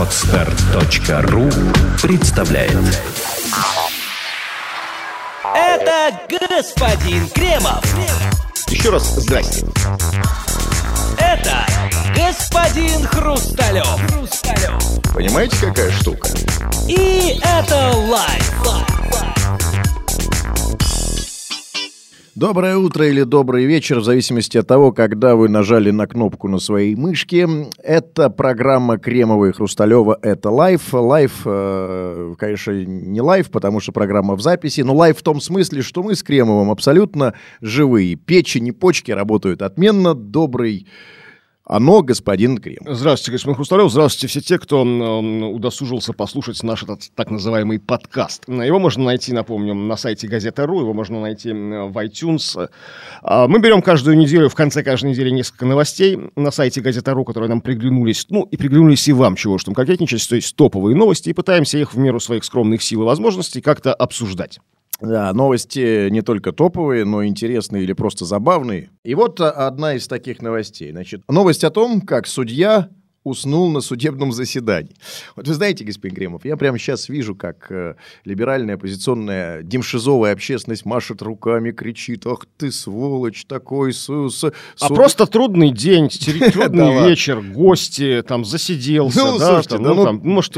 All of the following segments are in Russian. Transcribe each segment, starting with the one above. Отстар.ру представляет. Это господин Кремов. Еще раз здрасте. Это господин Хрусталев. Понимаете, какая штука? И это лайф. Доброе утро или добрый вечер, в зависимости от того, когда вы нажали на кнопку на своей мышке. Это программа Кремова и Хрусталева «Это лайв». Лайв, конечно, не лайв, потому что программа в записи, но лайв в том смысле, что мы с Кремовым абсолютно живые. Печени, почки работают отменно. Добрый господин Кремов. Здравствуйте, господин Хрусталев. Здравствуйте все те, кто удосужился послушать наш этот так называемый подкаст. Его можно найти, напомню, на сайте газета.ру, его можно найти в iTunes. Мы берем каждую неделю, в конце каждой недели несколько новостей на сайте газета.ру, которые нам приглянулись, ну и приглянулись и вам, чего уж там конкретничать, то есть топовые новости, и пытаемся их в меру своих скромных сил и возможностей как-то обсуждать. Да, новости не только топовые, но и интересные или просто забавные. И вот одна из таких новостей. Значит, новость о том, как судья уснул на судебном заседании. Вот вы знаете, господин Кремов, я прямо сейчас вижу, как либеральная оппозиционная демшизовая общественность машет руками, кричит: «Ах ты, сволочь, такой суд». А просто трудный день, трудный вечер, гости, там, засиделся, ну, да, слушайте, там, может,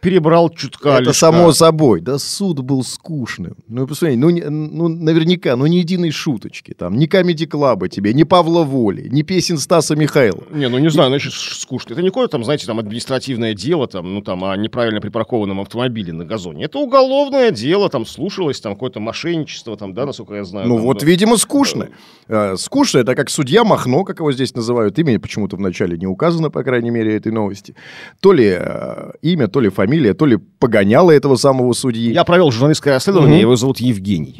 перебрал чутка. Это лишка. Само собой, да, суд был скучным. Ну, посмотрите, наверняка, ни единой шуточки, там, ни комеди-клаба тебе, ни Павла Воли, ни песен Стаса Михайлова. Не знаю, значит, скучно. Это не какое-то, административное дело, о неправильно припаркованном автомобиле на газоне. Это уголовное дело, слушалось, какое-то мошенничество, насколько я знаю. Видимо, скучно. Скучно, это как судья Махно, как его здесь называют. Имя почему-то вначале не указано, по крайней мере, этой новости. То ли имя, то ли фамилия, то ли погоняло этого самого судьи. Я провел журналистское расследование, его зовут Евгений.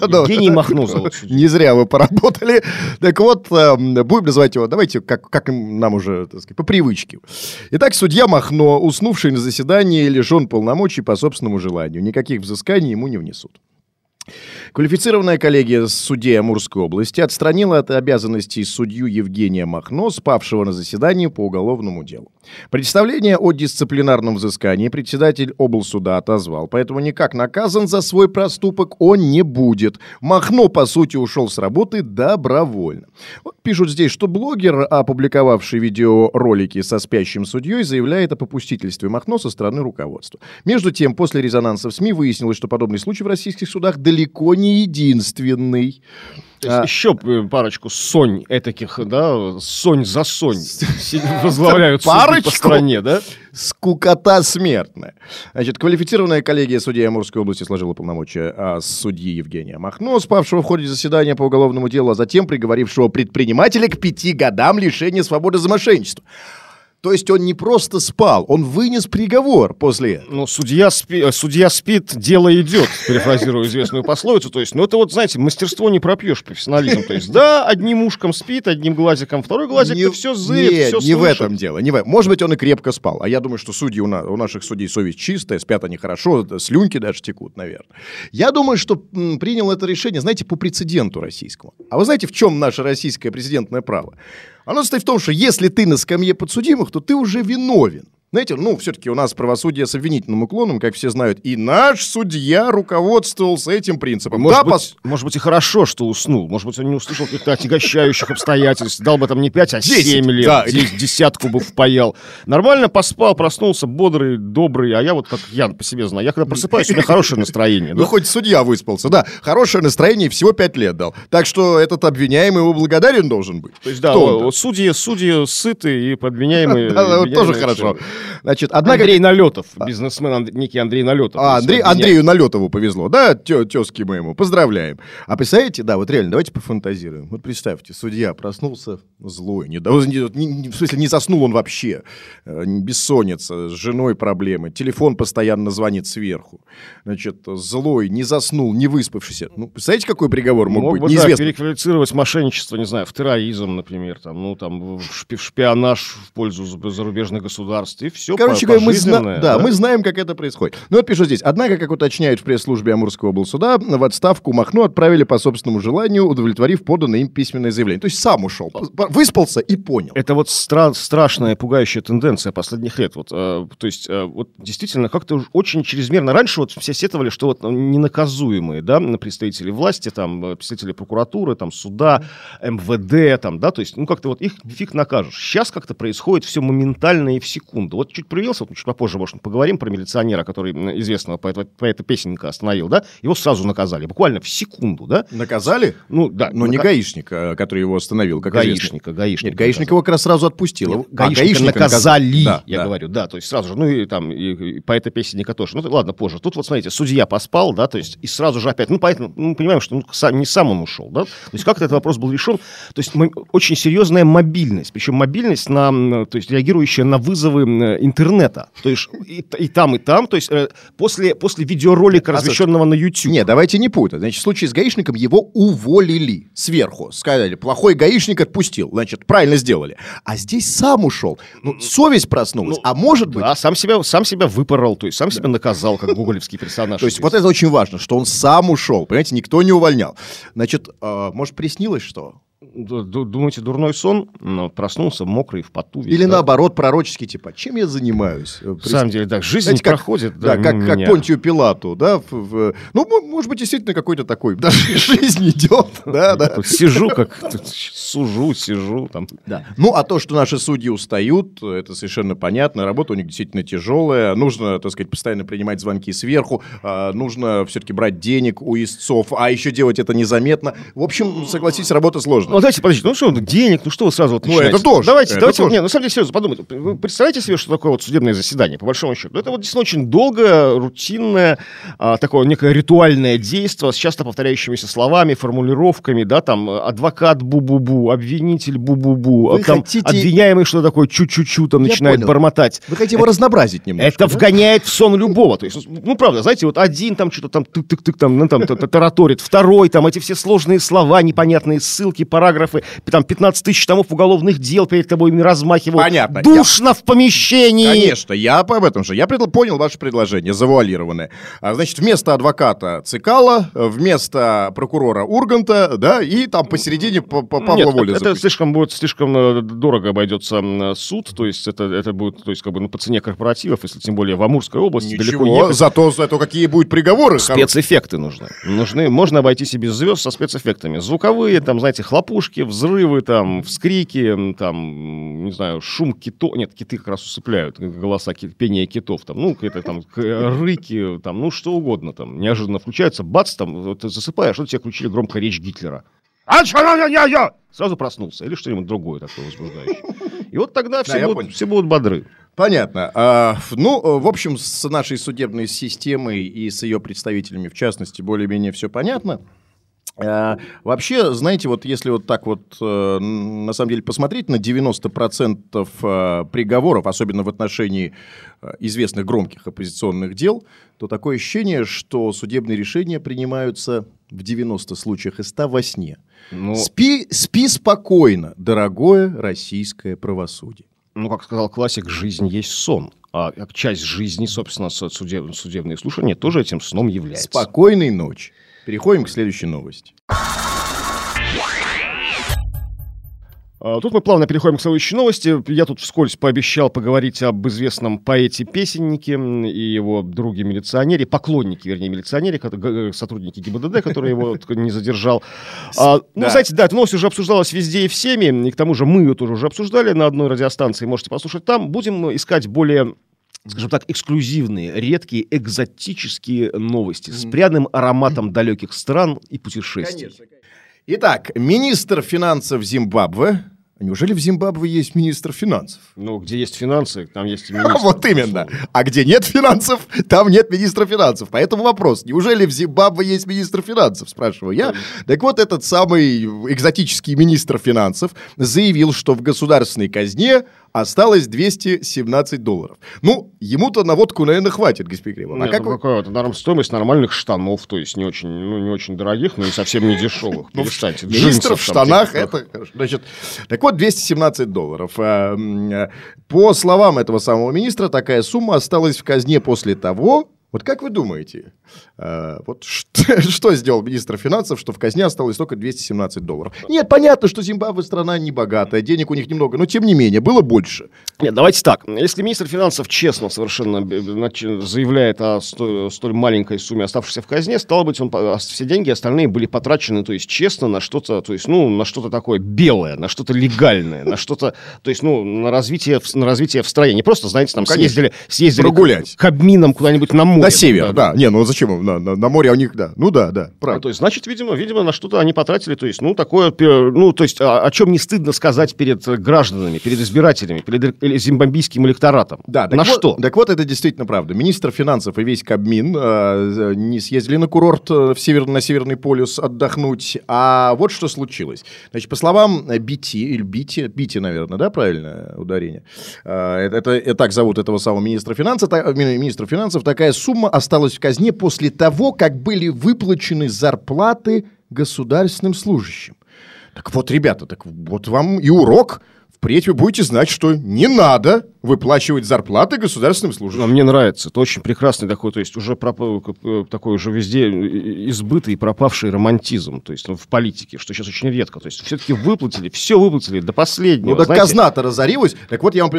Евгений Махнозов. Не зря вы поработали. Так вот, будем называть его, давайте, как нам уже, по привычке. Итак, судья Махно, уснувший на заседании, лишен полномочий по собственному желанию. Никаких взысканий ему не внесут. Квалифицированная коллегия судей Амурской области отстранила от обязанностей судью Евгения Махно, спавшего на заседании по уголовному делу. Представление о дисциплинарном взыскании председатель облсуда отозвал, поэтому никак наказан за свой проступок он не будет. Махно, по сути, ушел с работы добровольно. Вот пишут здесь, что блогер, опубликовавший видеоролики со спящим судьей, заявляет о попустительстве Махно со стороны руководства. Между тем, после резонанса в СМИ выяснилось, что подобный случай в российских судах далеко не единственный. Еще парочку сонь этаких, да, сонь за сонь возглавляют суды по стране, да? Скукота смертная. Значит, квалифицированная коллегия судей Амурской области сложила полномочия судьи Евгения Махно, спавшего в ходе заседания по уголовному делу, а затем приговорившего предпринимателя к 5 годам лишения свободы за мошенничество. То есть он не просто спал, он вынес приговор после этого. Ну, судья спит, дело идет, перефразирую известную пословицу. То есть, это мастерство не пропьешь, профессионализм. То есть, да, одним ушком спит, одним глазиком, второй глазик, и все зыт, все слышит. Не в этом дело. Может быть, он и крепко спал. А я думаю, что судьи у наших судей совесть чистая, спят они хорошо, слюнки даже текут, наверное. Я думаю, что принял это решение, по прецеденту российскому. А вы знаете, в чем наше российское прецедентное право? Оно состоит в том, что если ты на скамье подсудимых, то ты уже виновен. Знаете, все-таки у нас правосудие с обвинительным уклоном, как все знают, и наш судья руководствовался этим принципом. Может быть, и хорошо, что уснул. Может быть, он не услышал каких-то отягощающих обстоятельств. Дал бы не 5, а 7 лет. Да. Здесь десятку бы впаял. Нормально поспал, проснулся бодрый, добрый. А я как я по себе знаю. Я когда просыпаюсь, у меня хорошее настроение. Да? Хоть судья выспался, да. Хорошее настроение всего 5 лет дал. Так что этот обвиняемый его благодарен должен быть. То есть, да, судьи сыты и подменяемые. Тоже хорошо. Значит, однако... Андрей Налетов, бизнесмен некий Андрей Налетов. Андрею Налетову повезло, да, тезке моему, поздравляем. А представляете, да, реально, давайте пофантазируем. Представьте, судья проснулся злой, не заснул он вообще, бессонница, с женой проблемы, телефон постоянно звонит сверху. Значит, злой, не заснул, не выспавшийся. Представляете, какой приговор мог быть? Неизвестно. Переквалифицировать мошенничество, в терроризм, например, в шпионаж в пользу зарубежных государств. и все пожизненное. Да, мы знаем, как это происходит. Ну вот пишу здесь. Однако, как уточняют в пресс-службе Амурского облсуда, в отставку Махно отправили по собственному желанию, удовлетворив поданное им письменное заявление. То есть сам ушел, выспался и понял. Это вот страшная, пугающая тенденция последних лет. Вот, то есть вот действительно как-то уж очень чрезмерно. Раньше вот все сетовали, что вот ненаказуемые, да, представители власти, там, представители прокуратуры, там, суда, МВД, там, да, то есть, ну, как-то вот их фиг накажешь. Сейчас как-то происходит все моментально и в секунду. Вот чуть проявился, вот чуть попозже, может, поговорим про милиционера, который известного поэта песенника остановил, да, его сразу наказали, буквально в секунду, да. Наказали? Ну, да. Но не гаишника, который его остановил, как известно. Гаишника. Нет, гаишник его как раз сразу отпустил. Нет, гаишника наказали, да, я говорю, да, то есть сразу же, ну, и там, и поэта песенника тоже. Ну, ладно, позже. Тут вот, смотрите, судья поспал, да, то есть, и сразу же опять, ну, поэтому, мы понимаем, что не сам он ушел, да, то есть, как-то этот вопрос был решен, то есть, очень серьезная мобильность, причем мобильность, то есть, реагирующая на вызовы интернета, то есть, и там, то есть, после видеоролика, размещенного на YouTube. Нет, давайте не путать, значит, в случае с гаишником его уволили сверху, сказали, плохой гаишник отпустил, значит, правильно сделали, а здесь сам ушел, ну, совесть проснулась, ну, а может быть... Да, сам себя выпорол, то есть, сам себя наказал, как гоголевский персонаж. То есть, вот это очень важно, что он сам ушел, понимаете, никто не увольнял. Значит, может, приснилось что? Думаете, дурной сон? Но проснулся мокрый в поту. Или да? Наоборот, пророческий, типа, чем я занимаюсь? На самом деле, да, жизнь, знаете, проходит. Да, как Понтию Пилату, да? Ну, может быть, действительно какой-то такой. Даже жизнь идет. Да, да. Тут сижу, как сужу, сижу. Там. Да. Ну, а то, что наши судьи устают, это совершенно понятно. Работа у них действительно тяжелая. Нужно, так сказать, постоянно принимать звонки сверху. Нужно все-таки брать денег у истцов. А еще делать это незаметно. В общем, согласитесь, работа сложная. Ну, давайте, подождите, ну что, денег, ну что вы сразу вот начинаете? Ну, это тоже. Давайте, тоже. Нет, на самом деле, серьезно, подумайте. Вы представляете себе, что такое вот судебное заседание, по большому счету? Это вот действительно очень долгое, рутинное, такое некое ритуальное действие с часто повторяющимися словами, формулировками, да, там, адвокат бу-бу-бу, обвинитель бу-бу-бу, там, обвиняемый что-то такое чу-чу-чу, там, начинает бормотать. Вы хотите его разнообразить немножко. Это вгоняет в сон любого. То есть, ну, правда, знаете, вот один там что-то там тык-тык-тык там, ну, там, тараторит, второй там, эти все сложные слова, непонятные ссылки, параграфы, там 15 тысяч томов уголовных дел перед тобой размахивают. Понятно. Душно в помещении. Конечно, я об этом же. Я понял ваше предложение, завуалированное. Значит, вместо адвоката Цикала, вместо прокурора Урганта, да, и там посередине Павла Воля. Это слишком дорого обойдется суд, то есть это будет, то есть, как бы, ну, по цене корпоративов, если тем более в Амурской области. Ничего, далеко не... Зато какие будут приговоры. Спецэффекты нужны. Можно обойтись и без звезд со спецэффектами. Звуковые, там, знаете, хлопки, пушки, взрывы, там, вскрики, там, не знаю, шум китов. Нет, киты как раз усыпляют, голоса, пение китов, там, ну, какие-то там рыки, там, ну, что угодно, там, неожиданно включаются, бац, там, ты засыпаешь, что тебе включили громко речь Гитлера. Сразу проснулся, или что-нибудь другое такое возбуждающее. И вот тогда все будут бодры. Понятно. Ну, в общем, с нашей судебной системой и с ее представителями, в частности, более-менее все понятно. Вообще, знаете, вот если вот так вот, на самом деле, посмотреть на 90% приговоров, особенно в отношении известных громких оппозиционных дел, то такое ощущение, что судебные решения принимаются в 90 случаях из 100 во сне. Но... Спи спокойно, дорогое российское правосудие. Ну, как сказал классик, жизнь есть сон. А часть жизни, собственно, судебные слушания тоже этим сном является. Спокойной ночи. Переходим к следующей новости. Тут мы плавно переходим к следующей новости. Я тут вскользь пообещал поговорить об известном поэте-песеннике и его друге-милиционере, поклоннике, вернее, милиционере, сотруднике ГИБДД, который его не задержал. Ну, знаете, да, эта новость уже обсуждалась везде и всеми, и к тому же мы ее тоже уже обсуждали на одной радиостанции, можете послушать там. Будем искать более... скажем так, эксклюзивные, редкие, экзотические новости с пряным ароматом далеких стран и путешествий. Конечно, конечно. Итак, министр финансов Зимбабве. Неужели в Зимбабве есть министр финансов? Ну, где есть финансы, там есть министр. Вот именно. А где нет финансов, там нет министра финансов. Поэтому вопрос. Неужели в Зимбабве есть министр финансов, спрашиваю я. Так вот, этот самый экзотический министр финансов заявил, что в государственной казне Осталось $217. Ну, ему-то на водку, наверное, хватит, господин Кремов. Нет, это, наверное, стоимость нормальных штанов, то есть не очень дорогих, но и совсем не дешевых. Перестаньте. Быстро в штанах это... Значит, так вот, $217. По словам этого самого министра, такая сумма осталась в казне после того... Вот как вы думаете, вот что сделал министр финансов, что в казне осталось только $217? Нет, понятно, что Зимбабве страна не богатая, денег у них немного, но тем не менее, было больше. Нет, давайте так. Если министр финансов честно совершенно заявляет о столь маленькой сумме, оставшейся в казне, стало быть, все деньги остальные были потрачены, то есть честно, на что-то, то есть, ну, на что-то такое белое, на что-то легальное, на что-то, то есть, ну, на развитие в стране. Не просто, знаете, там съездили к обминам куда-нибудь на море. На север, да. Не, ну зачем? На море у них, да. Ну да, правильно. То есть, значит, видимо, на что-то они потратили, то есть, ну, такое, ну, то есть, о чем не стыдно сказать перед гражданами, перед избирателями, перед зимбабвийским электоратом. Да, на что? Так вот, это действительно правда. Министр финансов и весь Кабмин не съездили на курорт на Северный полюс отдохнуть, а вот что случилось. Значит, по словам Бити, наверное, да, правильное ударение? Это так зовут этого самого министра финансов, такая сумма осталась в казне после того, как были выплачены зарплаты государственным служащим. Так вот, ребята, так вот вам и урок. Впредь вы будете знать, что не надо выплачивать зарплаты государственным служащим. Но мне нравится. Это очень прекрасный такой, то есть уже такой уже везде избытый и пропавший романтизм, то есть в политике, что сейчас очень редко. То есть все-таки выплатили до последнего. Ну, да, казна-то разорилась. Так вот я вам...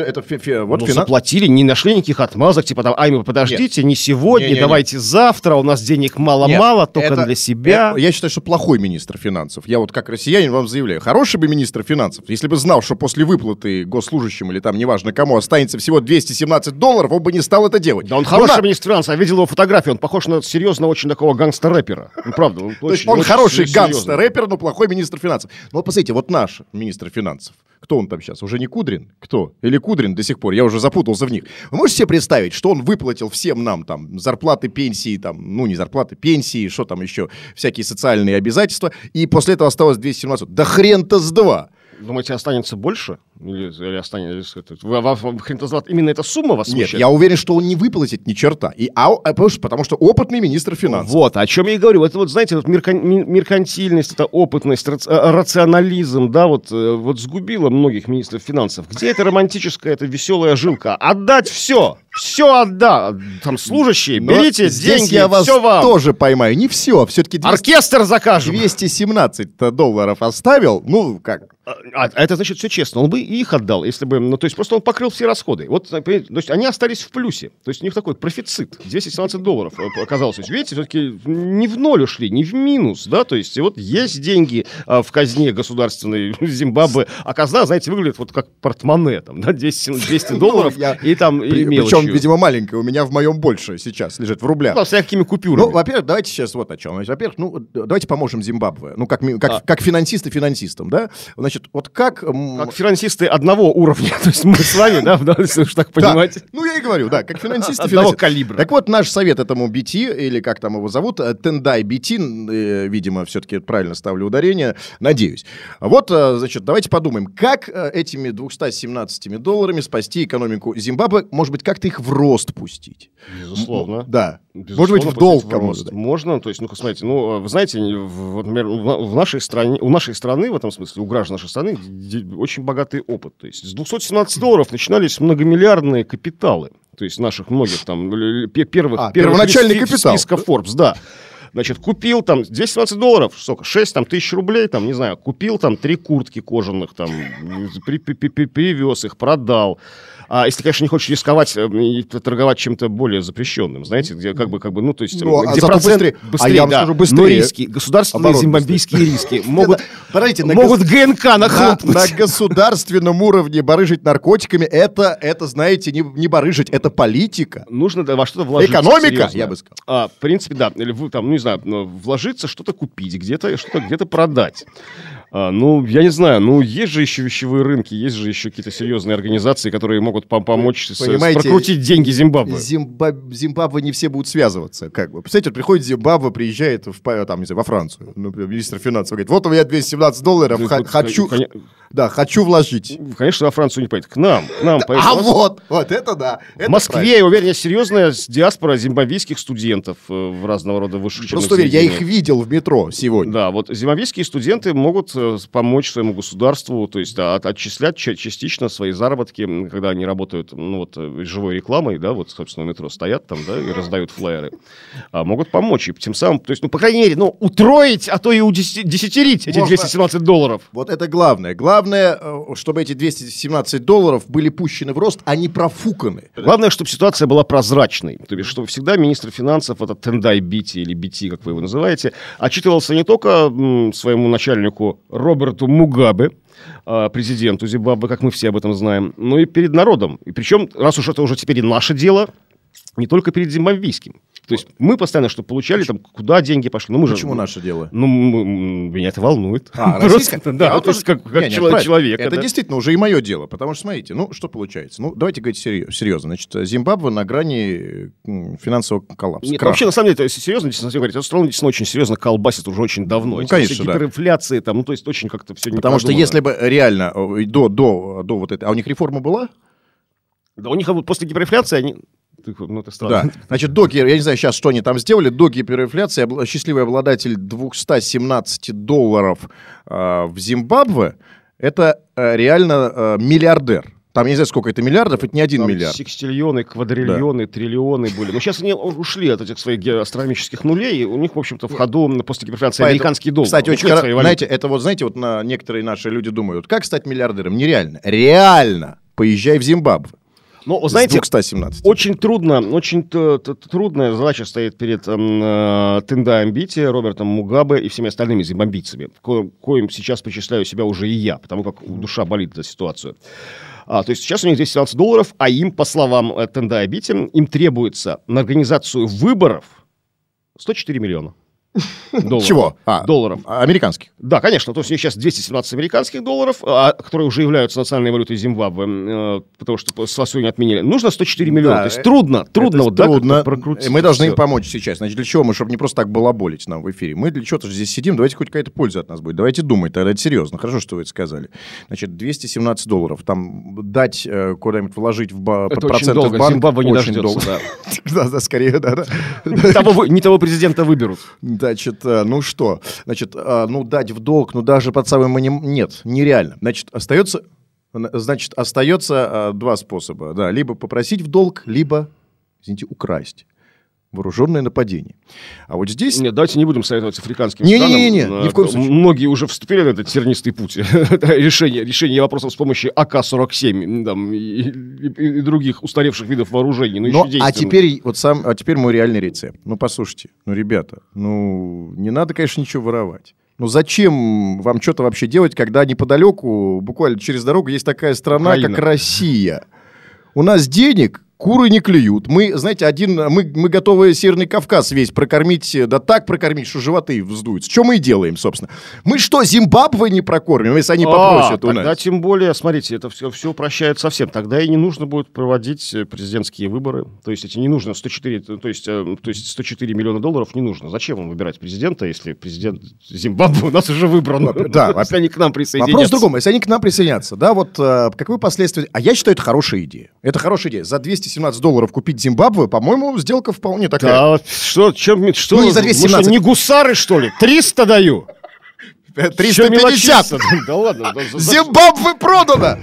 заплатили, не нашли никаких отмазок, типа там, ай, подождите, не сегодня, давайте завтра, у нас денег мало-мало, только для себя. Я считаю, что плохой министр финансов. Я вот как россиянин вам заявляю, хороший бы министр финансов, если бы знал, что после выплаты госслужащим или там неважно кому останется всего $217, он бы не стал это делать. Да он хороший министр финансов, я видел его фотографии, он похож на серьезного очень такого гангстер-рэпера. Ну, правда. То есть он хороший гангстер-рэпер, но плохой министр финансов. Ну вот посмотрите, вот наш министр финансов. Кто он там сейчас? Уже не Кудрин? Кто? Или Кудрин до сих пор? Я уже запутался в них. Вы можете себе представить, что он выплатил всем нам там зарплаты, пенсии, там, ну не зарплаты, пенсии, что там еще, всякие социальные обязательства, и после этого осталось 217. Да хрен-то с два! Думаете, останется больше? Или останется... Именно эта сумма вас смущает? Нет, я уверен, что он не выплатит ни черта. Потому что опытный министр финансов. Вот, о чем я и говорю. Это вот, знаете, вот меркантильность, это опытность, рационализм, да, вот сгубило многих министров финансов. Где эта романтическая, эта веселая жилка? Отдать все! Все отдать! Там служащие, берите деньги, я вас все вам! Тоже поймаю. Не все, все-таки... Оркестр закажем! $217 оставил, ну, как... А это значит все честно. Он бы и их отдал, если бы... Ну, то есть просто он покрыл все расходы. Вот, то есть они остались в плюсе. То есть у них такой профицит. $217 оказалось. Видите, все-таки не в ноль ушли, не в минус, да? То есть вот есть деньги в казне государственной Зимбабве. А казна, знаете, выглядит вот как портмоне. Там, да, $200 и там и мелочью. Причем, видимо, маленькая. У меня в моем больше сейчас лежит в рублях. Ну, с всякими купюрами. Ну, во-первых, давайте сейчас вот о чем. Во-первых, ну, давайте поможем Зимбабве. Ну, как финансисты финансистам, да? Значит, вот как... Как финансисты одного уровня, то есть мы с вами, да, если уж так понимать. Да. Ну, я и говорю, да, как финансисты... Одного калибра. Так вот, наш совет этому Бити, или как там его зовут, Тендай Бити, видимо, все-таки правильно ставлю ударение, надеюсь. Вот, значит, давайте подумаем, как этими $217 спасти экономику Зимбабве, может быть, как-то их в рост пустить? Безусловно. Да. Безусловно, может быть, в долг кому-то. Можно, то есть, ну, смотрите, ну, вы знаете, например, у нашей страны, в этом смысле, у граждан нашей страны, очень богатый опыт. То есть с $217 начинались многомиллиардные капиталы. То есть наших многих там первоначальный капитал. Списка Forbes, да. Значит, купил там $217, сколько, 6 там, тысяч рублей, там, не знаю, купил там 3 куртки кожаных, там, привез их, продал. А если, конечно, не хочешь рисковать и торговать чем-то более запрещенным, знаете, где как бы ну, то есть... Ну, где быстрее, я вам скажу, быстрее. Риски, государственные зимбабвийские риски могут ГНК нахлопнуть. На государственном уровне барыжить наркотиками, это знаете, не барыжить, это политика. Нужно во что-то вложиться. Экономика, я бы сказал. В принципе, да, или вы там, ну, не знаю, вложиться, что-то купить, где-то продать. Ну, я не знаю, ну, есть же еще вещевые рынки, есть же еще какие-то серьезные организации, которые могут помочь прокрутить деньги Зимбабве. Зимбабве не все будут связываться, как бы. Представляете, вот приходит Зимбабве, приезжает там, не знаю, во Францию, например, министр финансов, говорит, вот у меня $217, хочу вложить. Конечно, во Францию не поедет, к нам поедет. А вот это да. В Москве, я уверен, есть серьезная диаспора зимбабвийских студентов в разного рода высших учебных заведениях. Просто я их видел в метро сегодня. Да, вот зимбабвийские студенты могут помочь своему государству, то есть отчислять частично свои заработки, когда они работают, живой рекламой, собственно, в метро стоят там, и раздают флаеры, могут помочь, и тем самым, то есть, по крайней мере, утроить, а то и удесятерить эти $217. Вот это главное. Главное, чтобы эти $217 были пущены в рост, а не профуканы. Главное, чтобы ситуация была прозрачной, то есть, чтобы всегда министр финансов, этот Тендай Бити или Бити, как вы его называете, отчитывался не только своему начальнику Роберту Мугабе, президенту Зимбабве, как мы все об этом знаем, но и перед народом. И причем, раз уж это уже теперь и наше дело, не только перед зимбабвийским. То есть мы постоянно что получали, там, куда деньги пошли. Ну, почему наше дело? Ну, меня это волнует. Российское? Да, то есть как человек. Это действительно уже и мое дело. Потому что, смотрите, что получается? Ну, давайте говорить серьезно. Значит, Зимбабве на грани финансового коллапса. Нет, вообще, на самом деле, серьезно, если говорить, эту страну действительно очень серьезно колбасит уже очень давно. Ну, конечно, да. Гиперинфляции там, то есть очень как-то все не потому что если бы реально до вот этой... А у них реформа была? Да, у них после гиперинфляции они... это странно. Да. Значит, я не знаю сейчас, что они там сделали, до гиперинфляции счастливый обладатель $217 в Зимбабве, это реально миллиардер. Там, я не знаю, сколько это миллиардов, это не один миллиард. Секстиллионы, квадриллионы, триллионы были. Но сейчас они ушли от этих своих астрономических нулей, и у них, в общем-то, в ходу после гиперинфляции американский доллар. Кстати, очень хорошо. Знаете, некоторые наши люди думают, как стать миллиардером? Нереально. Реально поезжай в Зимбабве. Но, знаете, очень трудная задача стоит перед Тендаем Бити, Робертом Мугабе и всеми остальными зимбабвийцами, коим сейчас причисляю себя уже и я, потому как душа болит за ситуацию. То есть сейчас у них здесь $217, а им, по словам Тендаем Бити, им требуется на организацию выборов $104 миллиона. Долларов. Чего? Долларов. Американских? Да, конечно. То есть у них сейчас $217, которые уже являются национальной валютой Зимбабве, потому что СВАСУ не отменили. Нужно $104 миллиона. Да, то есть трудно прокрутить. Мы должны им помочь сейчас. Значит, для чего мы, чтобы не просто так балаболить нам в эфире? Мы для чего-то же здесь сидим, давайте хоть какая-то польза от нас будет. Давайте думать, тогда это серьезно. Хорошо, что вы это сказали. Значит, $217. Там дать куда-нибудь вложить в процентов банк. Зимбабве не дождется. Да, скорее, да. Не того президента выберут. Значит, дать в долг, даже под самым минимум, нет, нереально. Значит, остается два способа, да, либо попросить в долг, либо, извините, украсть. Вооруженное нападение. А вот здесь... Нет, давайте не будем советовать африканским странам. Не, ни в коем случае. Многие уже вступили на этот тернистый путь. Решение вопросов с помощью АК-47 и других устаревших видов вооружений. А теперь мой реальный рецепт. Послушайте, ребята, не надо, конечно, ничего воровать. Зачем вам что-то вообще делать, когда неподалеку, буквально через дорогу, есть такая страна, как Россия? У нас денег... Куры не клюют. Мы готовы Северный Кавказ весь прокормить, да так прокормить, что животы вздуются. Что мы и делаем, собственно. Мы что, Зимбабве не прокормим, если они попросят у нас? Да, тем более, смотрите, это все упрощает совсем. Тогда и не нужно будет проводить президентские выборы. То есть, эти не нужно $104 миллиона не нужно. Зачем вам выбирать президента, если президент Зимбабве у нас уже выбран? Да, если они к нам присоединятся. Вопрос в другом. Если они к нам присоединятся, да, вот каковы последствия? А я считаю, это хорошая идея. Это хорошая идея. За $217 купить Зимбабве, по-моему, сделка вполне такая. Да, что? За 217. Что, не гусары, что ли? 300 даю. 350. Да ладно. Зимбабве продано.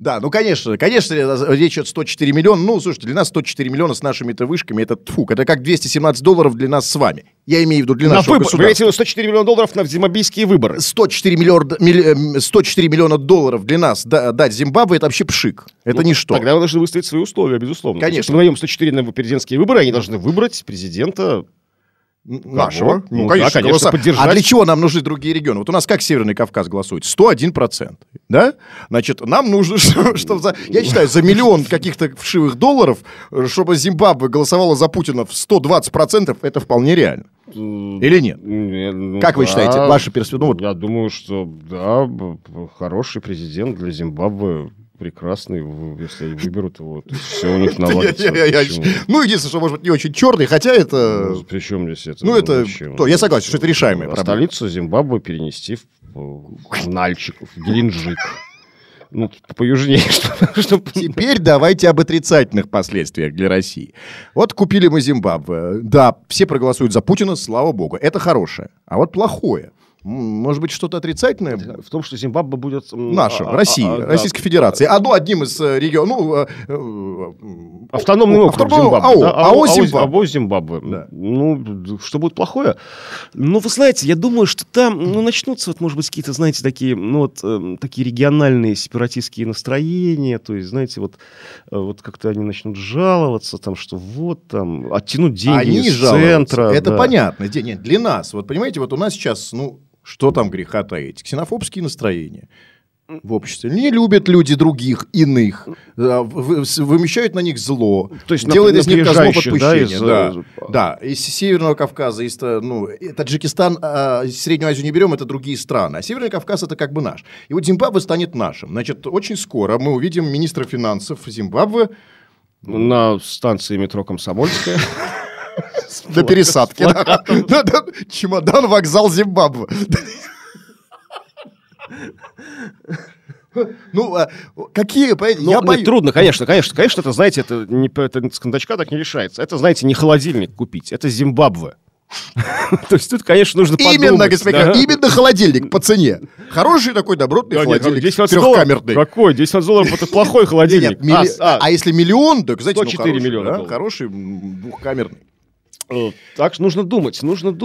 Да, конечно, речь идет 104 миллиона. Слушайте, для нас 104 миллиона с нашими-то вышками, это тьфу, это как $217 для нас с вами. Я имею в виду для нашего государства. $104 миллиона на зимбабвийские выборы. $104 миллиона для нас дать Зимбабве, это вообще пшик. Это ничто. Тогда вы должны выставить свои условия, безусловно. Конечно. Мы даем 104 на президентские выборы, они должны выбрать президента... Нашего? Конечно, поддержать. А для чего нам нужны другие регионы? Вот у нас как Северный Кавказ голосует? 101%. Да? Значит, нам нужно, я считаю, за миллион каких-то вшивых долларов, чтобы Зимбабве голосовало за Путина в 120%, это вполне реально. Или нет? Как вы считаете, ваша перспектива? Я думаю, что да, хороший президент для Зимбабве. Прекрасный, если они выберут его, то все у них наладится. Ну, единственное, что, может быть, не очень черный, хотя это... Причем здесь это? Ну, это... Я согласен, что это решаемая проблема. Столицу Зимбабве перенести в Нальчик, в Геленджик. Ну, поюжнее. Теперь давайте об отрицательных последствиях для России. Вот купили мы Зимбабве. Да, все проголосуют за Путина, слава богу. Это хорошее. А вот плохое. Может быть, что-то отрицательное? В том, что Зимбабве будет... Нашим, России, Российской Федерации. Одним из регионов... Автономный округ Зимбабве. АО Зимбабве. Да. Ну, что будет плохое? Ну, вы знаете, я думаю, что там начнутся, может быть, какие-то, знаете, такие, такие региональные сепаратистские настроения. То есть, знаете, как-то они начнут жаловаться, что оттянуть деньги из центра. Это понятно. Нет, для нас. Понимаете, у нас сейчас, что там греха таить? Ксенофобские настроения в обществе. Не любят люди других, иных. Вымещают на них зло. То есть делают из них козлов отпущения. Да, из Северного Кавказа, из Таджикистан, Среднюю Азию не берем, это другие страны. А Северный Кавказ это как бы наш. И Зимбабве станет нашим. Значит, очень скоро мы увидим министра финансов Зимбабве. На станции метро Комсомольская. До пересадки. Чемодан, вокзал Зимбабве. Какие... Трудно, конечно, это, знаете, это с кондачка так не решается. Это, знаете, не холодильник купить, это Зимбабве. То есть тут, конечно, нужно подумать. Именно, господин, именно холодильник по цене. Хороший такой добротный холодильник трехкамерный. Какой? $10 это плохой холодильник. А если миллион, так, знаете, 104 миллиона. Хороший двухкамерный. Так что нужно думать. Нужен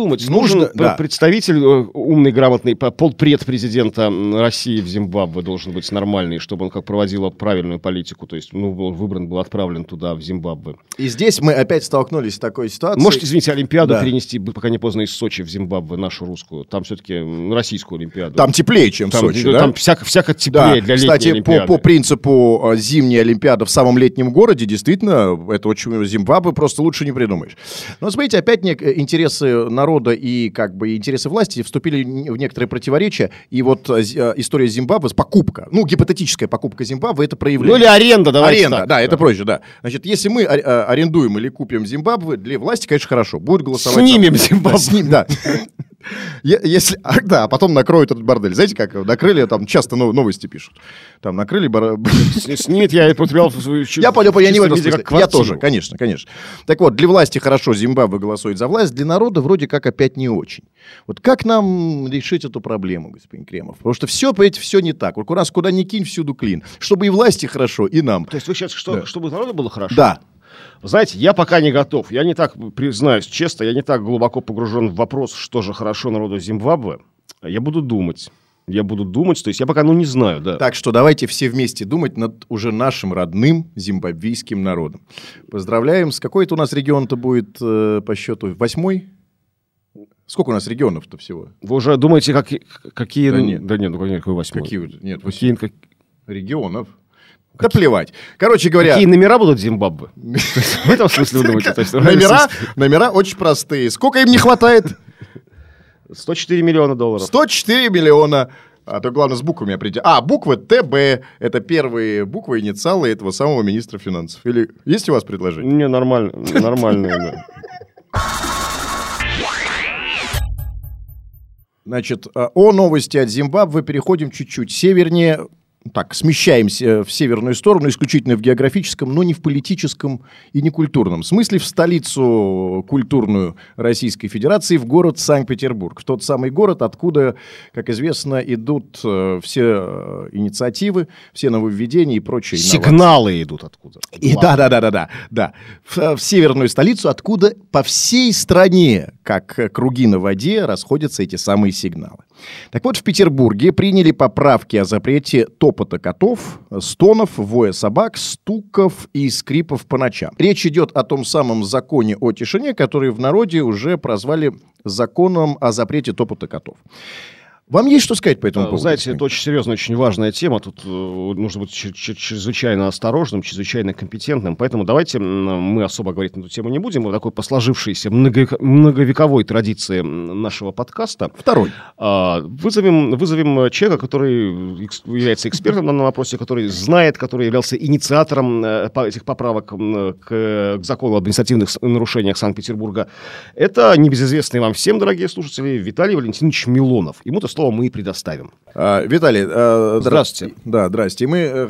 представитель умный, грамотный, полпред президента России в Зимбабве должен быть нормальный, чтобы он проводил правильную политику. То есть, был отправлен туда, в Зимбабве. И здесь мы опять столкнулись с такой ситуацией. Можете, извините, Олимпиаду перенести, пока не поздно, из Сочи в Зимбабве, нашу русскую. Там все-таки российскую Олимпиаду. Там теплее, чем в Сочи, да? Там всяко теплее для летней Олимпиады. Кстати, по принципу зимней Олимпиады в самом летнем городе, действительно, это очень Зимбабве просто лучше не придумаешь. Но, смотрите, опять интересы народа и интересы власти вступили в некоторые противоречия. И история Зимбабве, покупка, гипотетическая покупка Зимбабве, это проявление. Или аренда, давайте. Аренда, так, да, это проще, да. Значит, если мы арендуем или купим Зимбабве, для власти, конечно, хорошо. Будет голосовать... Снимем Зимбабве. Да. А потом накроют этот бордель. Знаете, как накрыли, там часто новости пишут. Там накрыли бордель. Нет, я потерял свою... Я понял, я не в этом смысле. Я тоже, конечно. Так вот, для власти хорошо, Зимбабве голосует за власть, для народа вроде как опять не очень. Вот как нам решить эту проблему, господин Кремов? Потому что все, понимаете, все не так. У нас куда ни кинь, всюду клин. Чтобы и власти хорошо, и нам. То есть вы сейчас, чтобы народу было хорошо? Да. Знаете, я пока не готов. Я не так, признаюсь честно, я не так глубоко погружен в вопрос, что же хорошо народу Зимбабве. Я буду думать, то есть я пока не знаю, да. Так что давайте все вместе думать над уже нашим родным зимбабвийским народом. Поздравляем. С какой-то у нас регион-то будет по счету 8-й? Сколько у нас регионов-то всего? Вы уже думаете, какие... какой 8-й? Нет, 8 регионов. Да плевать. Короче говоря... Какие номера будут в Зимбабве? В этом смысле вы думаете? Номера очень простые. Сколько им не хватает? $104 миллиона. 104 миллиона. А то главное с буквами определить. Буквы ТБ. Это первые буквы, инициалы этого самого министра финансов. Или есть у вас предложение? Не, нормально. Значит, о новости от Зимбабве переходим чуть-чуть севернее. Так, смещаемся в северную сторону, исключительно в географическом, но не в политическом и не культурном смысле, в столицу культурную Российской Федерации, в город Санкт-Петербург. В тот самый город, откуда, как известно, идут все инициативы, все нововведения и прочие инновации. Сигналы идут откуда? Да. В северную столицу, откуда по всей стране, как круги на воде, расходятся эти самые сигналы. Так вот, в Петербурге приняли поправки о запрете топота котов, стонов, воя собак, стуков и скрипов по ночам. Речь идет о том самом законе о тишине, который в народе уже прозвали законом о запрете топота котов. Вам есть что сказать по этому поводу? Знаете, это очень серьезная, очень важная тема. Тут нужно быть чрезвычайно осторожным, чрезвычайно компетентным. Поэтому давайте мы особо говорить на эту тему не будем. Вот такой по сложившейся многовековой традиции нашего подкаста. Второй. Вызовем человека, который является экспертом на данном вопросе, который знает, который являлся инициатором этих поправок к закону об административных нарушениях Санкт-Петербурга. Это небезызвестный вам всем, дорогие слушатели, Виталий Валентинович Милонов. Ему-то слово мы и предоставим. Виталий, здравствуйте. Да, здрасте. Мы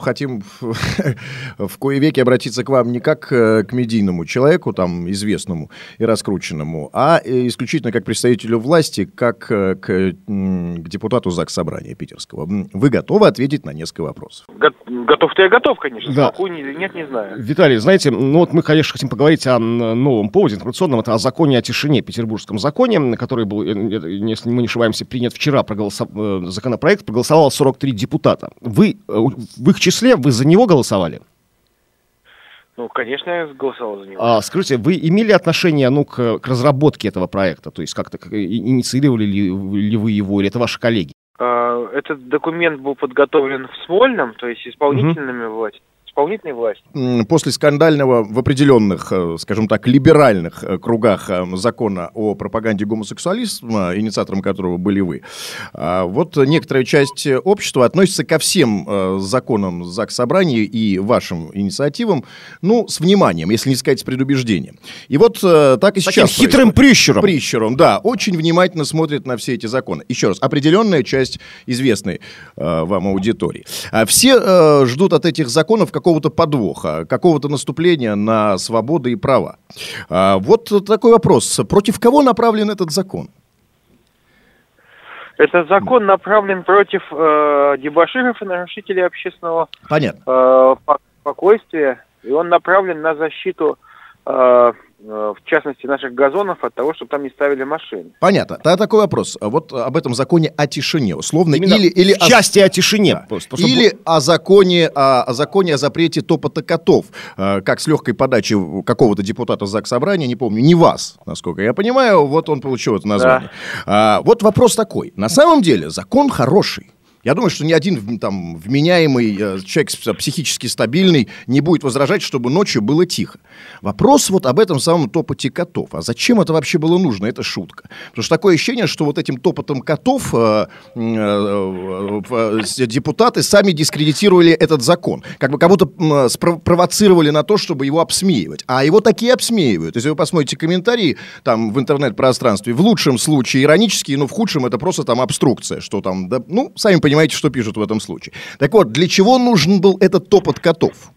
хотим в кои веки обратиться к вам не как к медийному человеку, там, известному и раскрученному, а исключительно как представителю власти, как к депутату Заксобрания питерского. Вы готовы ответить на несколько вопросов? Готов-то я готов, конечно. Да. Какую нет, не знаю. Виталий, знаете, ну вот мы, конечно, хотим поговорить о новом поводе информационном, это о законе о тишине, петербургском законе, который был, если мы не ошибаемся, принят вчера, законопроект проголосовало 43 депутата. Вы в их числе, вы за него голосовали? Ну, конечно, я голосовал за него. Скажите, вы имели отношение к разработке этого проекта? То есть как-то инициировали ли вы его, или это ваши коллеги? Этот документ был подготовлен в Смольном, то есть исполнительными властями. Исполнительной власти. После скандального в определенных, скажем так, либеральных кругах закона о пропаганде гомосексуализма, инициатором которого были вы, вот некоторая часть общества относится ко всем законам Заксобрания и вашим инициативам, ну, с вниманием, если не сказать с предубеждением. И вот так и сейчас. Таким хитрым прищуром. Прищуром, да. Очень внимательно смотрят на все эти законы. Еще раз, определенная часть известной вам аудитории. Все ждут от этих законов какого-то подвоха, какого-то наступления на свободы и права. Вот такой вопрос. Против кого направлен этот закон? Этот закон направлен против дебоширов и нарушителей общественного спокойствия. И он направлен на защиту, в частности, наших газонов от того, чтобы там не ставили машины. Понятно. Тогда такой вопрос. Вот об этом законе о тишине. Условно, или части о тишине. Да. Просто, или чтобы... о законе о запрете топота котов. Как с легкой подачи какого-то депутата Заксобрания, не помню, не вас, насколько я понимаю, вот он получил это название. Да. Вот вопрос такой. На самом деле закон хороший. Я думаю, что ни один там вменяемый человек, психически стабильный, не будет возражать, чтобы ночью было тихо. Вопрос вот об этом самом топоте котов. А зачем это вообще было нужно? Это шутка. Потому что такое ощущение, что вот этим топотом котов депутаты сами дискредитировали этот закон. Как бы как будто спровоцировали на то, чтобы его обсмеивать. А его такие обсмеивают. Если вы посмотрите комментарии там в интернет-пространстве, в лучшем случае иронические, но в худшем это просто там обструкция. Что там, да, ну, сами понимаете. Понимаете, что пишут в этом случае. Так вот, для чего нужен был этот топот котов?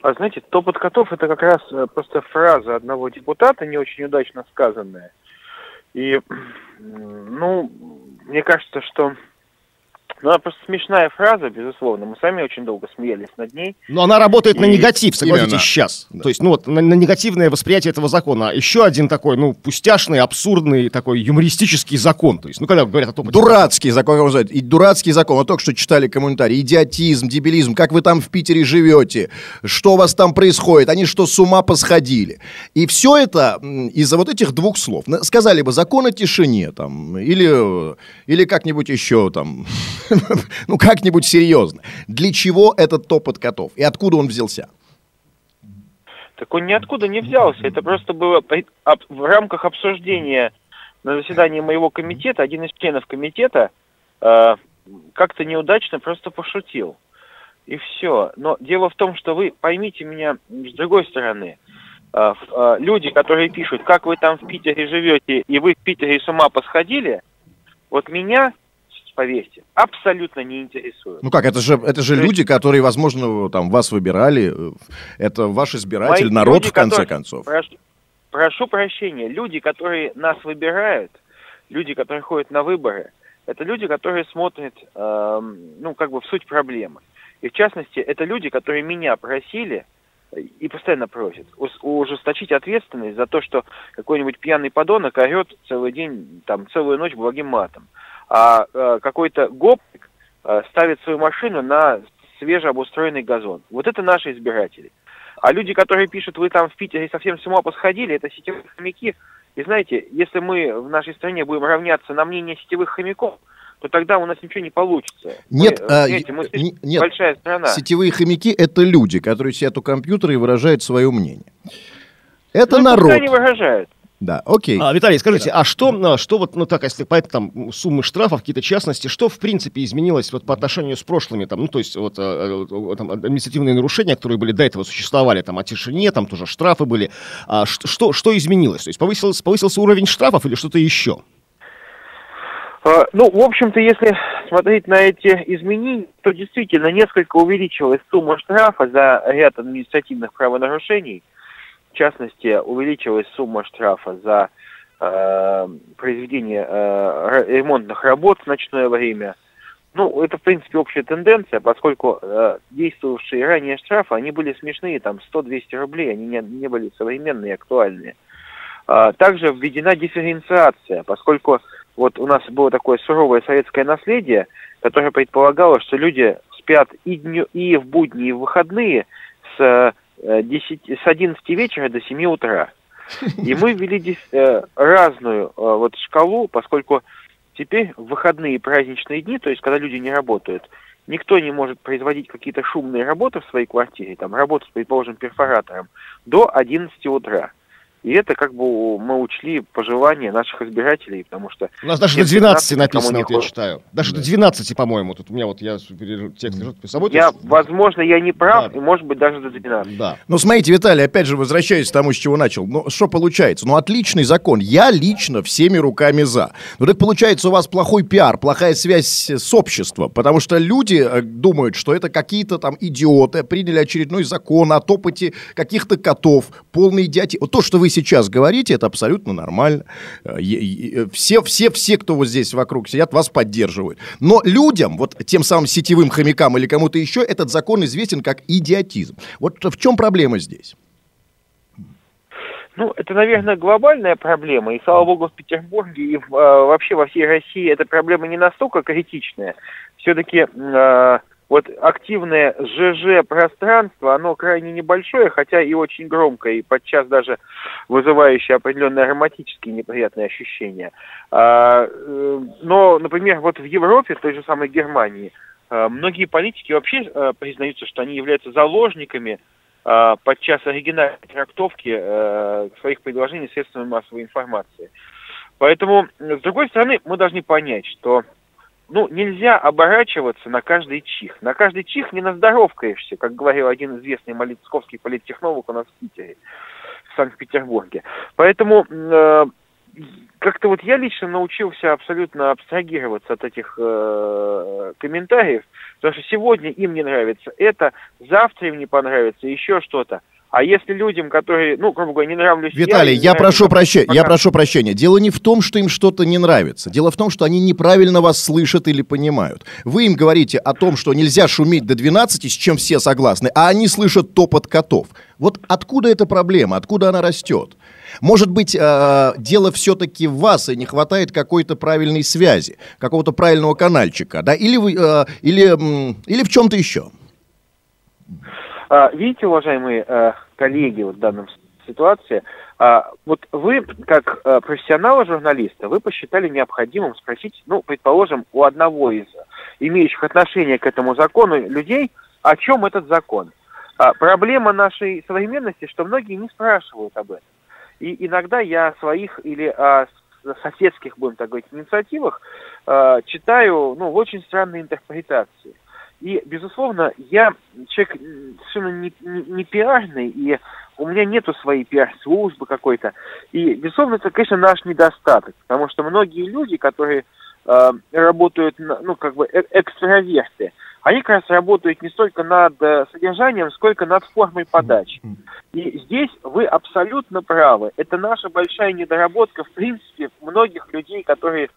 А знаете, топот котов — это как раз просто фраза одного депутата, не очень удачно сказанная. И, ну, мне кажется, что... Ну, она просто смешная фраза, безусловно. Мы сами очень долго смеялись над ней. Но она работает на негатив, согласитесь, именно. Сейчас. Да. То есть, ну вот, на негативное восприятие этого закона. Еще один такой, ну, пустяшный, абсурдный, такой юмористический закон. То есть, ну, когда говорят о том... Дурацкий закон, как называют. И дурацкий закон. Вот только что читали комментарии. Идиотизм, дебилизм. Как вы там в Питере живете? Что у вас там происходит? Они что, с ума посходили? И все это из-за вот этих двух слов. Сказали бы, закон о тишине, там, или как-нибудь еще, там... Ну, как-нибудь серьезно. Для чего этот топот котов? И откуда он взялся? Так он ниоткуда не взялся. Это просто было в рамках обсуждения на заседании моего комитета. Один из членов комитета как-то неудачно просто пошутил. И все. Но дело в том, что вы поймите меня с другой стороны. Люди, которые пишут, как вы там в Питере живете, и вы в Питере с ума посходили, вот меня... Поверьте, абсолютно не интересует. Ну как, это же люди, которые, возможно, там вас выбирали. Это ваш избиратель, народ, в конце концов. Прошу прощения, люди, которые нас выбирают, люди, которые ходят на выборы, это люди, которые смотрят, ну, как бы в суть проблемы. И в частности, это люди, которые меня просили и постоянно просят ужесточить ответственность за то, что какой-нибудь пьяный подонок орет целый день, там, целую ночь благим матом. А какой-то гопник ставит свою машину на свежеобустроенный газон. Вот это наши избиратели. А люди, которые пишут, вы там в Питере совсем с ума посходили, это сетевые хомяки И знаете, если мы в нашей стране будем равняться на мнение сетевых хомяков, то тогда у нас ничего не получится. Нет, мы большая страна. Сетевые хомяки – это люди, которые сидят у компьютера и выражают свое мнение. Это народ. Они выражают. Да, окей. Виталий, скажите, да. Что вот, ну так, если по этому суммы штрафов, какие-то частности, что в принципе изменилось вот по отношению с прошлыми, там, ну то есть вот там, административные нарушения, которые были до этого существовали, там о тишине, там тоже штрафы были, что изменилось? То есть повысился уровень штрафов или что-то еще? Ну, в общем-то, если смотреть на эти изменения, то действительно несколько увеличилась сумма штрафа за ряд административных правонарушений. В частности, увеличилась сумма штрафа за произведение ремонтных работ в ночное время. Ну, это, в принципе, общая тенденция, поскольку действовавшие ранее штрафы, они были смешные, там, 100-200 рублей, они не были современные и актуальные. Также введена дифференциация, поскольку вот у нас было такое суровое советское наследие, которое предполагало, что люди спят и днем, и в будни, и в выходные с 11 вечера до 7 утра. И мы ввели здесь разную вот шкалу, поскольку теперь в выходные и праздничные дни, то есть когда люди не работают, никто не может производить какие-то шумные работы в своей квартире, там работу, предположим, перфоратором, до 11 утра. И это как бы мы учли пожелания наших избирателей, потому что... У нас даже до 12 написано, вот я читаю. Даже до 12, по-моему. Тут у меня вот я текст лежит по собой. Возможно, я не прав, да. И может быть даже до 12. Да. Ну, смотрите, Виталий, опять же, возвращаясь к тому, с чего начал. Ну, что получается? Ну, отличный закон. Я лично всеми руками за. Но так получается, у вас плохой пиар, плохая связь с обществом. Потому что люди думают, что это какие-то там идиоты приняли очередной закон о топоте каких-то котов, полной идиотии. Вот то, что вы сейчас говорите, это абсолютно нормально. Все, кто вот здесь вокруг сидят, вас поддерживают. Но людям, вот тем самым сетевым хомякам или кому-то еще, этот закон известен как идиотизм. Вот в чем проблема здесь? Ну, это, наверное, глобальная проблема. И, слава богу, в Петербурге и вообще во всей России эта проблема не настолько критичная. Все-таки вот активное ЖЖ-пространство, оно крайне небольшое, хотя и очень громкое, и подчас даже вызывающее определенные ароматические неприятные ощущения. Но, например, вот в Европе, в той же самой Германии, многие политики вообще признаются, что они являются заложниками подчас оригинальной трактовки своих предложений средствами массовой информации. Поэтому, с другой стороны, мы должны понять, что... Ну, нельзя оборачиваться на каждый чих. На каждый чих не наздоровкаешься, как говорил один известный московский политтехнолог у нас в Питере, в Санкт-Петербурге. Поэтому как-то вот я лично научился абсолютно абстрагироваться от этих комментариев, потому что сегодня им не нравится это, завтра им не понравится еще что-то. А если людям, которые, ну, грубо говоря, не нравлюсь... Виталий, я прошу прощения. Дело не в том, что им что-то не нравится. Дело в том, что они неправильно вас слышат или понимают. Вы им говорите о том, что нельзя шуметь до 12, с чем все согласны, а они слышат топот котов. Вот откуда эта проблема? Откуда она растет? Может быть, дело все-таки в вас, и не хватает какой-то правильной связи, какого-то правильного канальчика, да? Или в чем-то еще? Видите, уважаемые коллеги, вот в данном ситуации, вот вы, как профессионала-журналиста, вы посчитали необходимым спросить, ну, предположим, у одного из имеющих отношение к этому закону людей, о чем этот закон. Проблема нашей современности, что многие не спрашивают об этом. И иногда я о своих или о соседских, будем так говорить, инициативах читаю, ну, очень странные интерпретации. И, безусловно, я человек совершенно не пиарный, и у меня нету своей пиар-службы какой-то. И, безусловно, это, конечно, наш недостаток, потому что многие люди, которые работают, ну, как бы экстраверты, они как раз работают не столько над содержанием, сколько над формой подачи. И здесь вы абсолютно правы. Это наша большая недоработка, в принципе, многих людей, которые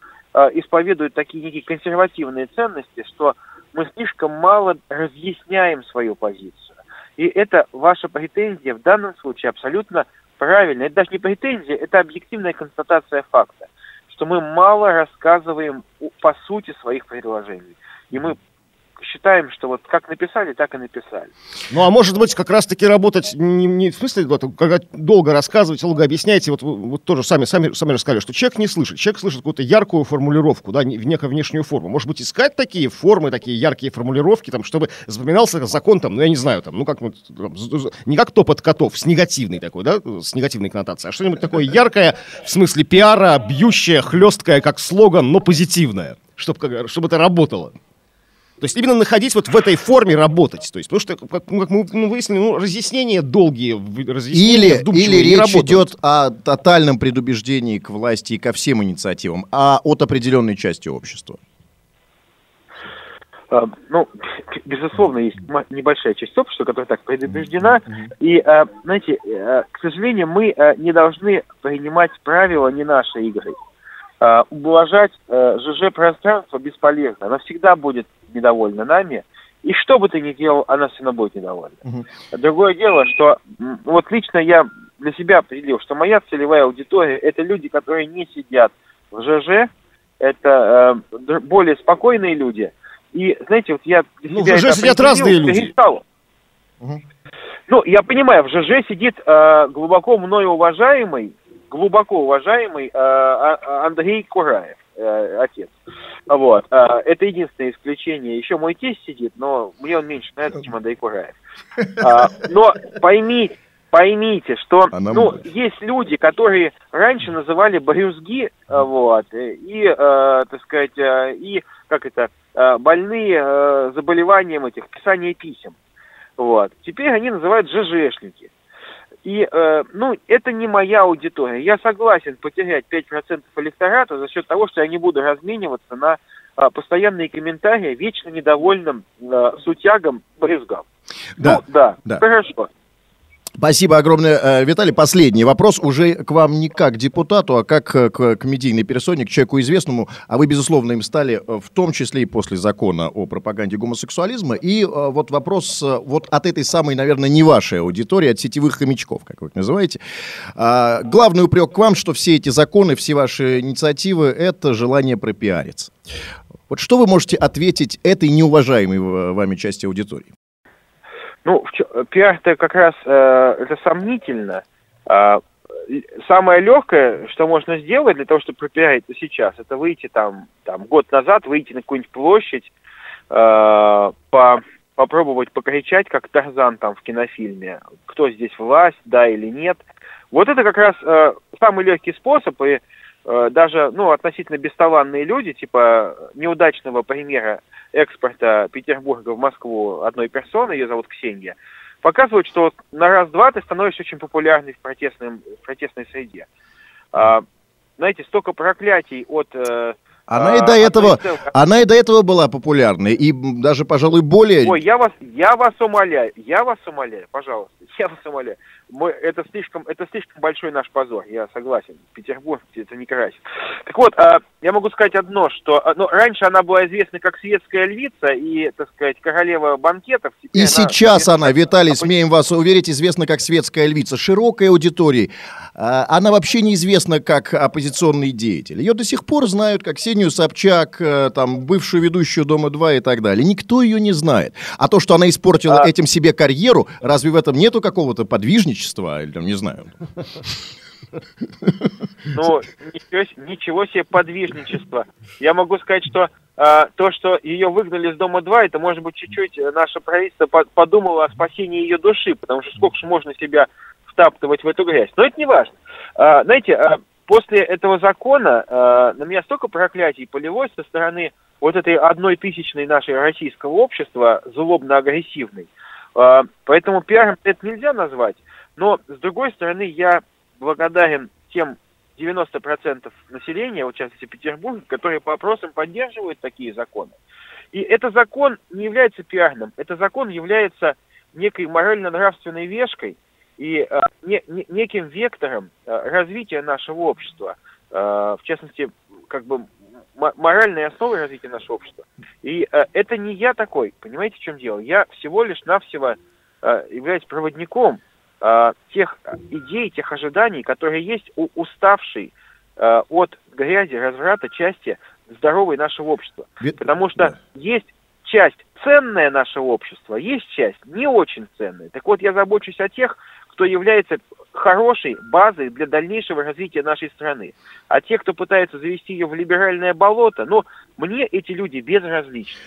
исповедуют такие некие консервативные ценности, что мы слишком мало разъясняем свою позицию. И это ваша претензия в данном случае абсолютно правильная. Это даже не претензия, это объективная констатация факта, что мы мало рассказываем по сути своих предложений. И мы считаем, что вот как написали, так и написали. Ну, а может быть, как раз-таки работать не в смысле, когда долго рассказываете, долго объясняете, вот тоже сами рассказали, что человек не слышит. Человек слышит какую-то яркую формулировку, да, некую внешнюю форму. Может быть, искать такие формы, такие яркие формулировки, там, чтобы запоминался закон, там, ну, я не знаю, там, ну, как, ну, там, не как топот котов, с негативной такой, да, с негативной коннотацией, а что-нибудь такое яркое, в смысле пиара, бьющее, хлесткое, как слоган, но позитивное, чтобы это работало. То есть именно находить вот в этой форме работать. То есть, потому что, как мы выяснили, разъяснения долгие, разъяснения вдумчивые. Или речь идет о тотальном предубеждении к власти и ко всем инициативам, а от определенной части общества. Ну, безусловно, есть небольшая часть общества, которая так предубеждена. И, знаете, к сожалению, мы не должны принимать правила не нашей игры. Ублажать ЖЖ-пространство бесполезно. Она всегда будет недовольна нами. И что бы ты ни делал, она все равно будет недовольна. Другое дело, что вот лично я для себя определил, что моя целевая аудитория — это люди, которые не сидят в ЖЖ. Это более спокойные люди. И, знаете, вот я для себя в ЖЖ сидят разные люди. Ну, я понимаю, в ЖЖ сидит глубоко уважаемый Андрей Кураев, отец. Вот. Это единственное исключение. Еще мой тесть сидит, но мне он меньше нравится, чем Андрей Кураев. Но поймите, что есть люди, которые раньше называли брюзги, вот, и, так сказать, и как это, больные заболеванием этих, писания писем. Вот. Теперь они называют ЖЖшники. И, ну, это не моя аудитория. Я согласен потерять 5% электората за счет того, что я не буду размениваться на постоянные комментарии вечно недовольным сутягам брюзгам. Да. Ну, да, хорошо. Спасибо огромное, Виталий. Последний вопрос уже к вам не как депутату, а как к медийной персоне, к человеку известному. А вы, безусловно, им стали, в том числе и после закона о пропаганде гомосексуализма. И вот вопрос вот от этой самой, наверное, не вашей аудитории, от сетевых хомячков, как вы их называете. Главный упрек к вам, что все эти законы, все ваши инициативы — это желание пропиариться. Вот что вы можете ответить этой неуважаемой вами части аудитории? Ну, пиар-то как раз это сомнительно. Самое легкое, что можно сделать для того, чтобы пропиарить сейчас, это выйти там год назад, выйти на какую-нибудь площадь, попробовать покричать, как Тарзан там в кинофильме, кто здесь власть, да или нет. Вот это как раз самый легкий способ, и даже, ну, относительно бесталанные люди, типа неудачного примера экспорта Петербурга в Москву одной персоны, ее зовут Ксения, показывают, что на раз-два ты становишься очень популярной в протестной среде. Знаете, столько проклятий от... Она и до этого была популярной, и даже, пожалуй, более... Ой, я вас умоляю, пожалуйста, я вас умоляю. Это слишком большой наш позор, я согласен. Петербург это не красит. Так вот, я могу сказать одно, что раньше она была известна как светская львица и, так сказать, королева банкетов. И сейчас она, Виталий, смеем вас уверить, известна как светская львица. Широкой аудитории. Она вообще не известна как оппозиционный деятель. Ее до сих пор знают как Ксения Собчак, там, бывшую ведущую «Дома-2» и так далее. Никто ее не знает. А то, что она испортила этим себе карьеру, разве в этом нету какого-то подвижничества? Или, там, не знаю. Ну, ничего себе подвижничество. Я могу сказать, что то, что ее выгнали из «Дома-2», это, может быть, чуть-чуть наше правительство подумало о спасении ее души, потому что сколько же можно себя втаптывать в эту грязь. Но это не важно. Знаете... После этого закона на меня столько проклятий полилось со стороны вот этой одной тысячной нашей российского общества, злобно-агрессивной. Поэтому пиаром это нельзя назвать. Но, с другой стороны, я благодарен тем 90% населения, вот сейчас в Петербурге, которые по опросам поддерживают такие законы. И этот закон не является пиарным. Этот закон является некой морально-нравственной вешкой, и неким вектором развития нашего общества, в частности, как бы моральной основой развития нашего общества. И это не я такой, понимаете, в чем дело? Я всего лишь навсего являюсь проводником тех идей, тех ожиданий, которые есть у уставшей от грязи, разврата части здоровой нашего общества. Потому что есть часть ценная наше общество, есть часть не очень ценная. Так вот, я забочусь о тех, кто является хорошей базой для дальнейшего развития нашей страны. А те, кто пытается завести ее в либеральное болото, ну, мне эти люди безразличны.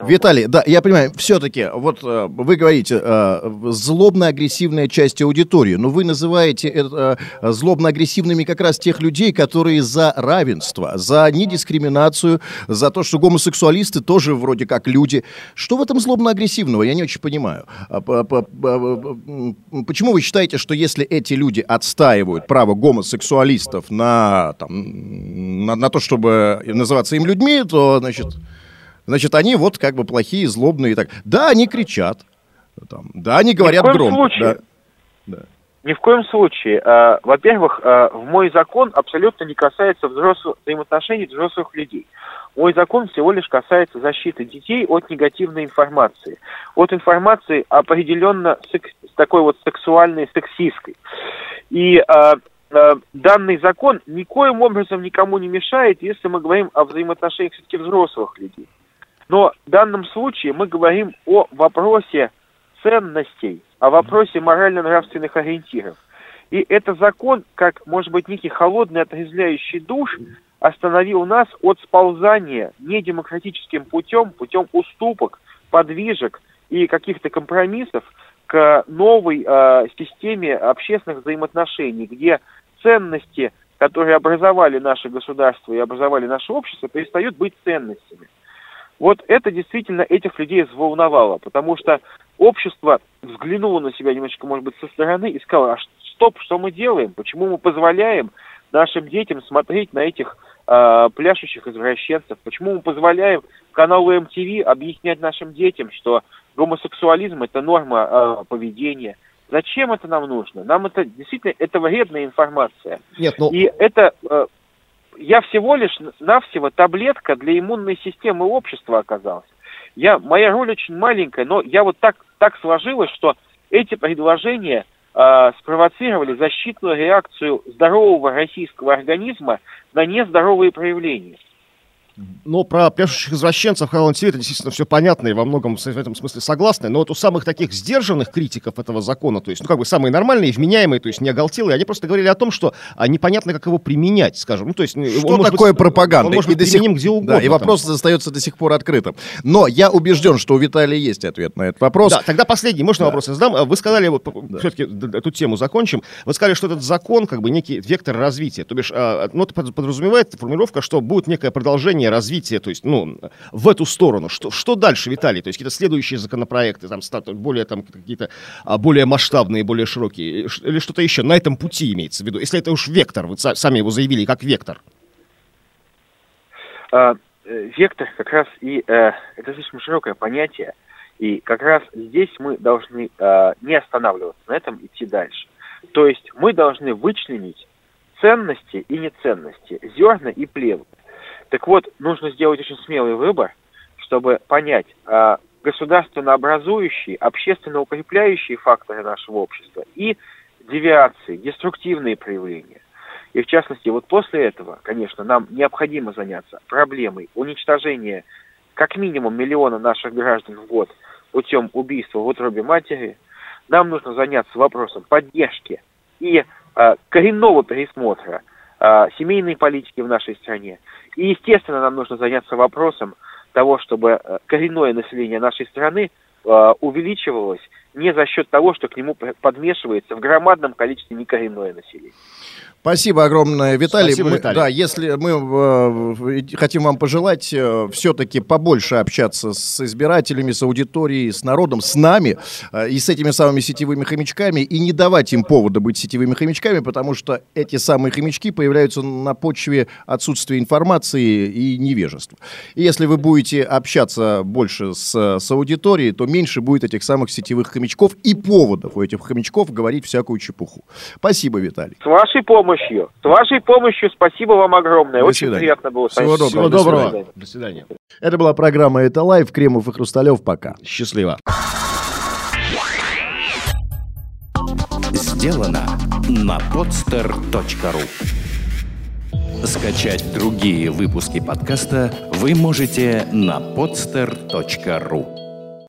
Виталий, да, я понимаю, все-таки, вот вы говорите, злобно-агрессивная часть аудитории, но вы называете это, злобно-агрессивными как раз тех людей, которые за равенство, за недискриминацию, за то, что гомосексуалисты тоже вроде как люди. Что в этом злобно-агрессивного, я не очень понимаю. Почему вы считаете, что если эти люди отстаивают право гомосексуалистов на, там, на то, чтобы называться им людьми, то, значит, они вот как бы плохие, злобные и так. Да, они кричат, там, да, они говорят громко. Да. Ни в коем случае. Во-первых, мой закон абсолютно не касается взаимоотношений взрослых людей. Мой закон всего лишь касается защиты детей от негативной информации. От информации определенно такой вот сексуальной, сексистской. И данный закон никоим образом никому не мешает, если мы говорим о взаимоотношениях все-таки взрослых людей. Но в данном случае мы говорим о вопросе ценностей, о вопросе морально-нравственных ориентиров. И это закон, как, может быть, некий холодный отрезвляющий душ, остановил нас от сползания недемократическим путем, путем уступок, подвижек и каких-то компромиссов к новой системе общественных взаимоотношений, где ценности, которые образовали наше государство и образовали наше общество, перестают быть ценностями. Вот это действительно этих людей взволновало, потому что общество взглянуло на себя немножечко, может быть, со стороны и сказало: а стоп, что мы делаем, почему мы позволяем нашим детям смотреть на этих пляшущих извращенцев? Почему мы позволяем каналу MTV объяснять нашим детям, что гомосексуализм – это норма поведения? Зачем это нам нужно? Нам это действительно это вредная информация. Нет, ну... И это я всего лишь навсего таблетка для иммунной системы общества оказалась. Моя роль очень маленькая, но я вот так сложилось, что эти предложения спровоцировали защитную реакцию здорового российского организма на нездоровые проявления. Но про пляшущих извращенцев, Халантиви, это действительно все понятно и во многом в этом смысле согласны. Но вот у самых таких сдержанных критиков этого закона, то есть, ну, как бы самые нормальные, вменяемые, то есть не оголтелые, они просто говорили о том, что непонятно, как его применять, скажем. Ну, то есть, что такое пропаганда? Он может быть применим где угодно. Да, и вопрос остается до сих пор открытым. Но я убежден, что у Виталия есть ответ на этот вопрос. Да, тогда последний, можно вопрос я задам? Вы сказали, все-таки эту тему закончим, вы сказали, что этот закон как бы некий вектор развития. То бишь, подразумевает формулировка, что будет некое продолжение развития, то есть, ну, в эту сторону. Что дальше, Виталий? То есть какие-то следующие законопроекты, там, более там какие-то более масштабные, более широкие, или что-то еще на этом пути имеется в виду? Если это уж вектор, вы сами его заявили, как вектор. Вектор как раз и... это слишком широкое понятие, и как раз здесь мы должны не останавливаться на этом, идти дальше. То есть мы должны вычленить ценности и неценности, зерна и плевы. Так вот, нужно сделать очень смелый выбор, чтобы понять, государственно образующие, общественно укрепляющие факторы нашего общества и девиации, деструктивные проявления. И в частности, вот после этого, конечно, нам необходимо заняться проблемой уничтожения как минимум 1 миллиона наших граждан в год путем убийства в утробе матери. Нам нужно заняться вопросом поддержки и коренного пересмотра семейной политики в нашей стране. И, естественно, нам нужно заняться вопросом того, чтобы коренное население нашей страны увеличивалось не за счет того, что к нему подмешивается в громадном количестве некоренное население. Спасибо огромное, Виталий. Спасибо, Виталий. Да, если мы хотим вам пожелать все-таки побольше общаться с избирателями, с аудиторией, с народом, с нами и с этими самыми сетевыми хомячками, и не давать им повода быть сетевыми хомячками, потому что эти самые хомячки появляются на почве отсутствия информации и невежества. И если вы будете общаться больше с аудиторией, то меньше будет этих самых сетевых хомячков и поводов у этих хомячков говорить всякую чепуху. Спасибо, Виталий. С вашей помощью. Спасибо вам огромное. Очень приятно было. Всего доброго. До свидания. Это была программа «Это лайв». Кремов и Хрусталев. Пока. Счастливо. Сделано на podster.ru. Скачать другие выпуски подкаста вы можете на podster.ru.